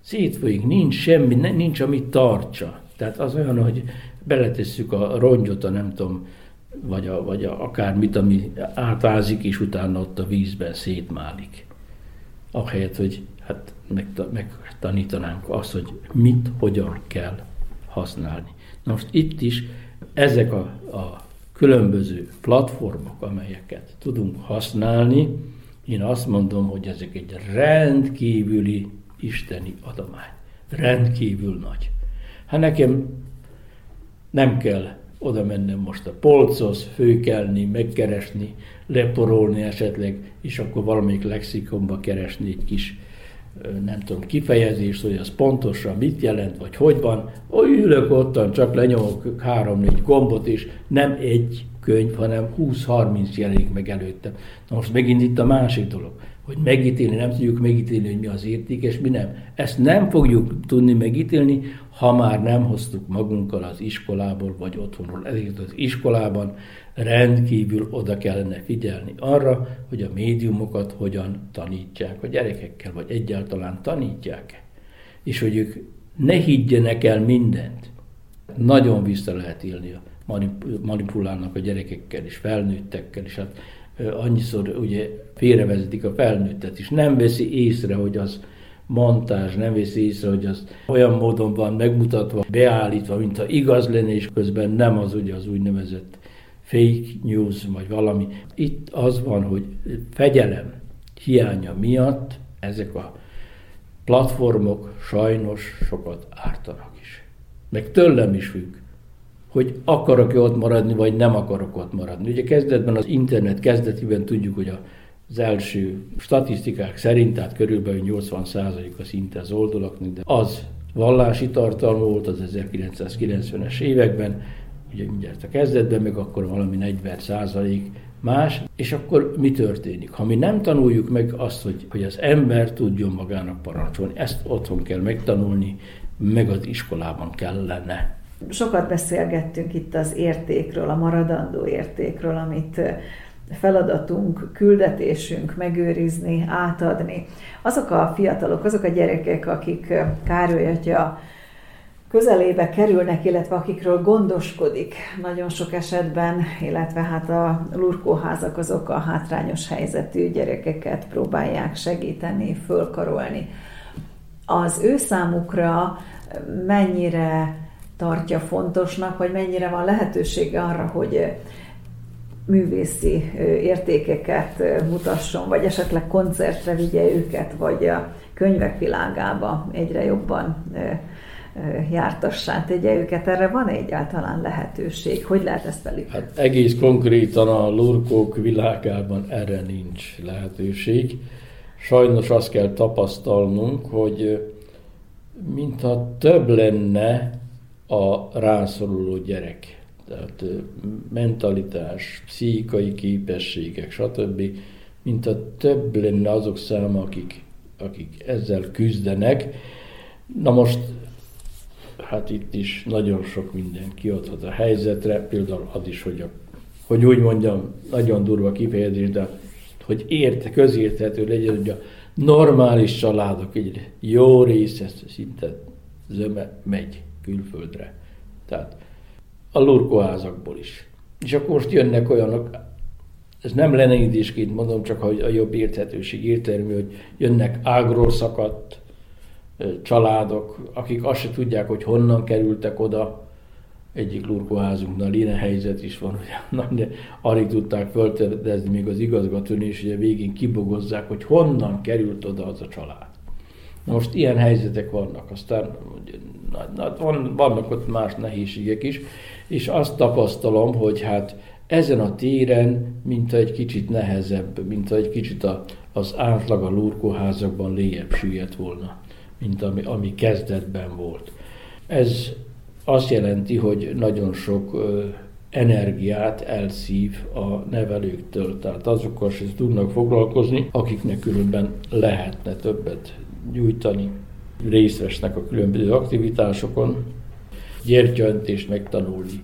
Szétfolyik, nincs semmi, nincs, amit tartsa. Tehát az olyan, hogy beletesszük a rongyot, a nem tudom, vagy, a, vagy a, akármit, ami átázik, és utána ott a vízben szétmálik. Ahelyett, hogy hát megtanítanánk azt, hogy mit, hogyan kell használni. Na most itt is ezek a, a különböző platformok, amelyeket tudunk használni, én azt mondom, hogy ezek egy rendkívüli isteni adomány. Rendkívül nagy. Hát nekem nem kell oda mennem most a polchoz, főkelni, megkeresni, leporolni esetleg, és akkor valamelyik lexikonba keresni egy kis, nem tudom, kifejezést, hogy az pontosan mit jelent, vagy hogy van. Úgy ülök ottan, csak lenyomok három-négy gombot, és nem egy könyv, hanem húsz-harminc jelenik meg előttem. Na most megint itt a másik dolog, hogy megítélni, nem tudjuk megítélni, hogy mi az értékes, mi nem. Ezt nem fogjuk tudni megítélni, ha már nem hoztuk magunkkal az iskolából, vagy otthonról. Ezért az iskolában rendkívül oda kellene figyelni arra, hogy a médiumokat hogyan tanítják a gyerekekkel, vagy egyáltalán tanítják-e. És hogy ők ne higgyenek el mindent. Nagyon vissza lehet élni, manipulálnak a gyerekekkel és felnőttekkel, és hát annyiszor ugye félrevezetik a felnőttet, és nem veszi észre, hogy az montázs, nem veszi észre, hogy az olyan módon van megmutatva, beállítva, mintha igaz lenne, és közben nem az ugye az úgynevezett fake news, vagy valami. Itt az van, hogy fegyelem hiánya miatt ezek a platformok sajnos sokat ártanak is. Meg tőlem is függ, hogy akarok-e ott maradni, vagy nem akarok ott maradni. Ugye kezdetben az internet kezdetében tudjuk, hogy az első statisztikák szerint, tehát körülbelül nyolcvan százaléka szinte az oldalaknak, de az vallási tartalma volt az ezerkilencszázkilencvenes években, ugye mindjárt a kezdetben, meg akkor valami negyven százalék más, és akkor mi történik? Ha mi nem tanuljuk meg azt, hogy, hogy az ember tudjon magának parancsolni, ezt otthon kell megtanulni, meg az iskolában kellene. Sokat beszélgettünk itt az értékről, a maradandó értékről, amit feladatunk, küldetésünk megőrizni, átadni. Azok a fiatalok, azok a gyerekek, akik Károly atya közelébe kerülnek, illetve akikről gondoskodik nagyon sok esetben, illetve hát a lurkóházak azok a hátrányos helyzetű gyerekeket próbálják segíteni, fölkarolni. Az ő számukra mennyire tartja fontosnak, vagy mennyire van lehetősége arra, hogy művészi értékeket mutasson, vagy esetleg koncertre vigye őket, vagy a könyvek világába egyre jobban jártassá tegye őket. Erre van egyáltalán lehetőség? Hogy lehet ezt velük? Hát egész konkrétan a lurkók világában erre nincs lehetőség. Sajnos azt kell tapasztalnunk, hogy mintha több lenne a rászoruló gyerek, tehát mentalitás, pszichai képességek, stb., mint a több lenne azok száma, akik, akik ezzel küzdenek. Na most, hát itt is nagyon sok minden kiadhat a helyzetre, például az is, hogy, a, hogy úgy mondjam, nagyon durva kifejezés, de hogy érte, közérthető legyen, hogy a normális családok egy jó része szinte zöme megy külföldre. Tehát a lurkóházakból is. És akkor most jönnek olyanok, ez nem lenézésként mondom, csak a jobb érthetőség értelmű, hogy jönnek ágról szakadt családok, akik azt se tudják, hogy honnan kerültek oda, egyik lurkóházunknál ilyen helyzet is van, hogy de alig tudták föltedezni még az igazgatónő, és ugye végén kibogozzák, hogy honnan került oda az a család. Na most ilyen helyzetek vannak, aztán na, van, vannak ott más nehézségek is, és azt tapasztalom, hogy hát ezen a téren mintha egy kicsit nehezebb, mintha egy kicsit a, az átlag a lurkóházakban léjebb süllyedt volna, mint ami, ami kezdetben volt. Ez azt jelenti, hogy nagyon sok ö, energiát elszív a nevelőktől, tehát azokkal sem tudnak foglalkozni, akiknek különben lehetne többet gyújtani. Részt vesznek a különböző aktivitásokon, gyertyöntést megtanulni,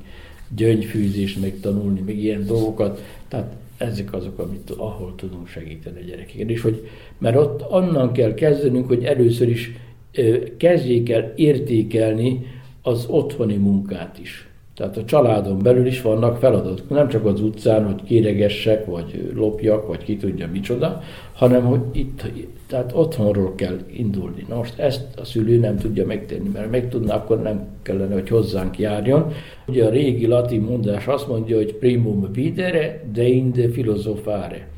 gyöngyfűzést megtanulni, még ilyen dolgokat, tehát ezek azok, amit, ahol tudunk segíteni a gyerekeket. És hogy, mert ott annan kell kezdenünk, hogy először is ö, kezdjék el értékelni az otthoni munkát is. Tehát a családon belül is vannak feladatok. Nem csak az utcán, hogy kéregessek, vagy lopjak, vagy ki tudja micsoda, hanem hogy itt, tehát otthonról kell indulni. Na most ezt a szülő nem tudja megtenni, mert ha meg tudná, akkor nem kellene, hogy hozzánk járjon. Ugye a régi latin mondás azt mondja, hogy primum videre, deinde filozofáre.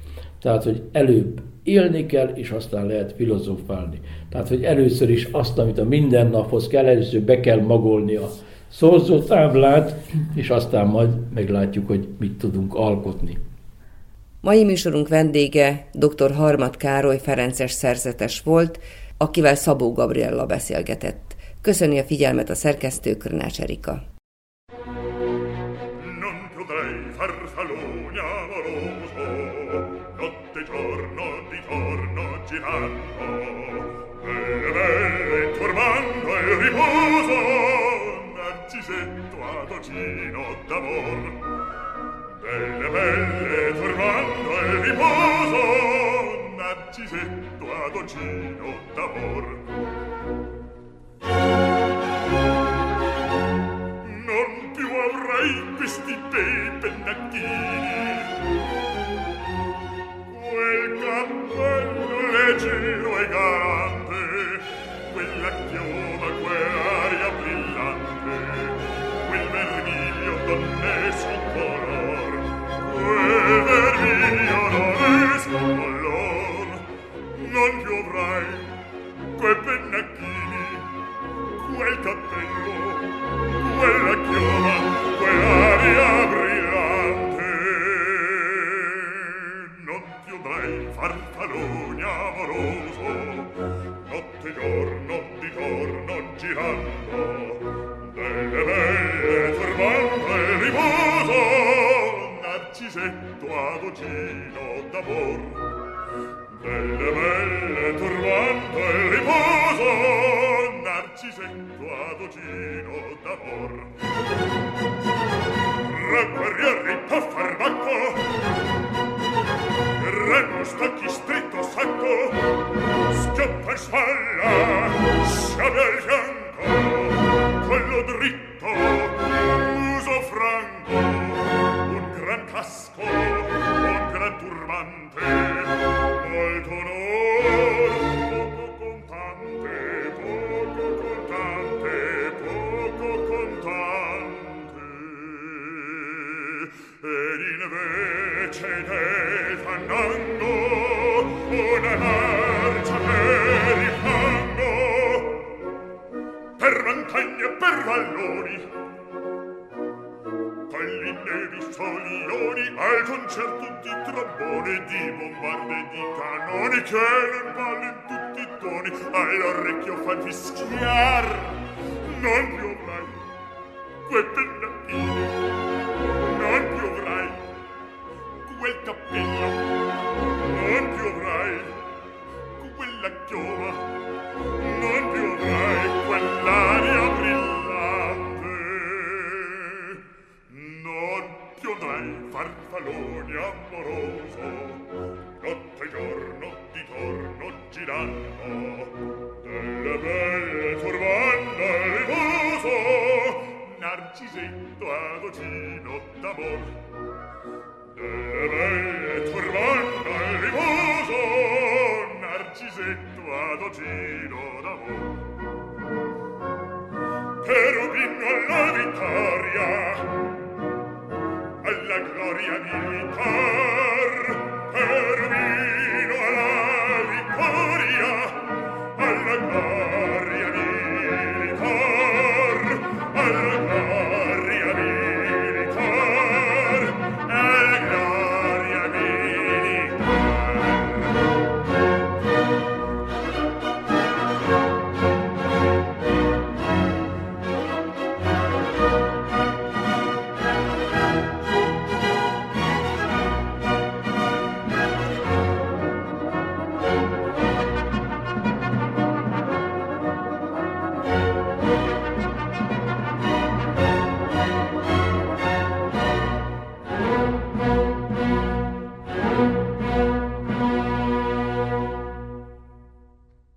Tehát, hogy előbb élni kell, és aztán lehet filozofálni. Tehát, hogy először is azt, amit a mindennaphoz kell, először be kell magolni a szorzótáblát, és aztán majd meglátjuk, hogy mit tudunk alkotni. Mai műsorunk vendége dr. Harmat Károly ferences szerzetes volt, akivel Szabó Gabriella beszélgetett. Köszöni a figyelmet a szerkesztő Körnel Cserika. Narcisetto adocino d'amor, belle belle formando il riposo, Narcisetto adocino d'amor. Non più avrai questi bei pennacchini, quel cappello leggero e galante, quella chioma, quell'aria brillante, quel vermiglio non è suo color, quel vermiglio non è suo color, non piovrai quei pennacchini, quel cappello, quella chioma, quell'aria brillante. Non piovrai farfallone amoroso, notte e giorno di torno girando, belle, belle, fermando il riposo, Narcisetto adocino d'amor. Belle, belle, fermando il riposo, Narcisetto adocino d'amor. Re guerrieri pa' farmacco, re non stacchi stretto sacco, schioppa e spalla, sciame al fianco, collo dritto, muso franco, un gran casco, un gran turbante, molto onor, poco contante, poco contante, poco contante. Ed invece nel fandango una marcia per il fango, per montagne e per valloni, colline di solioni, al concerto di trombone, di bombarde, di cannoni, che non ballen tutti i toni, all'orecchio fai fischiar, non piovrai quei pennacchini, non piovrai quel cappello, non piovrai quella chioma, non piovrai quell'aria brillante, non piovrai farfalloni amoroso, notte e giorno di torno girando, delle belle turbando il riposo, Narcisetto adocino d'amor, delle belle turbando il riposo, Narcisetto adocino d'amor. Cherubino l'inno alla vittoria, alla gloria militare.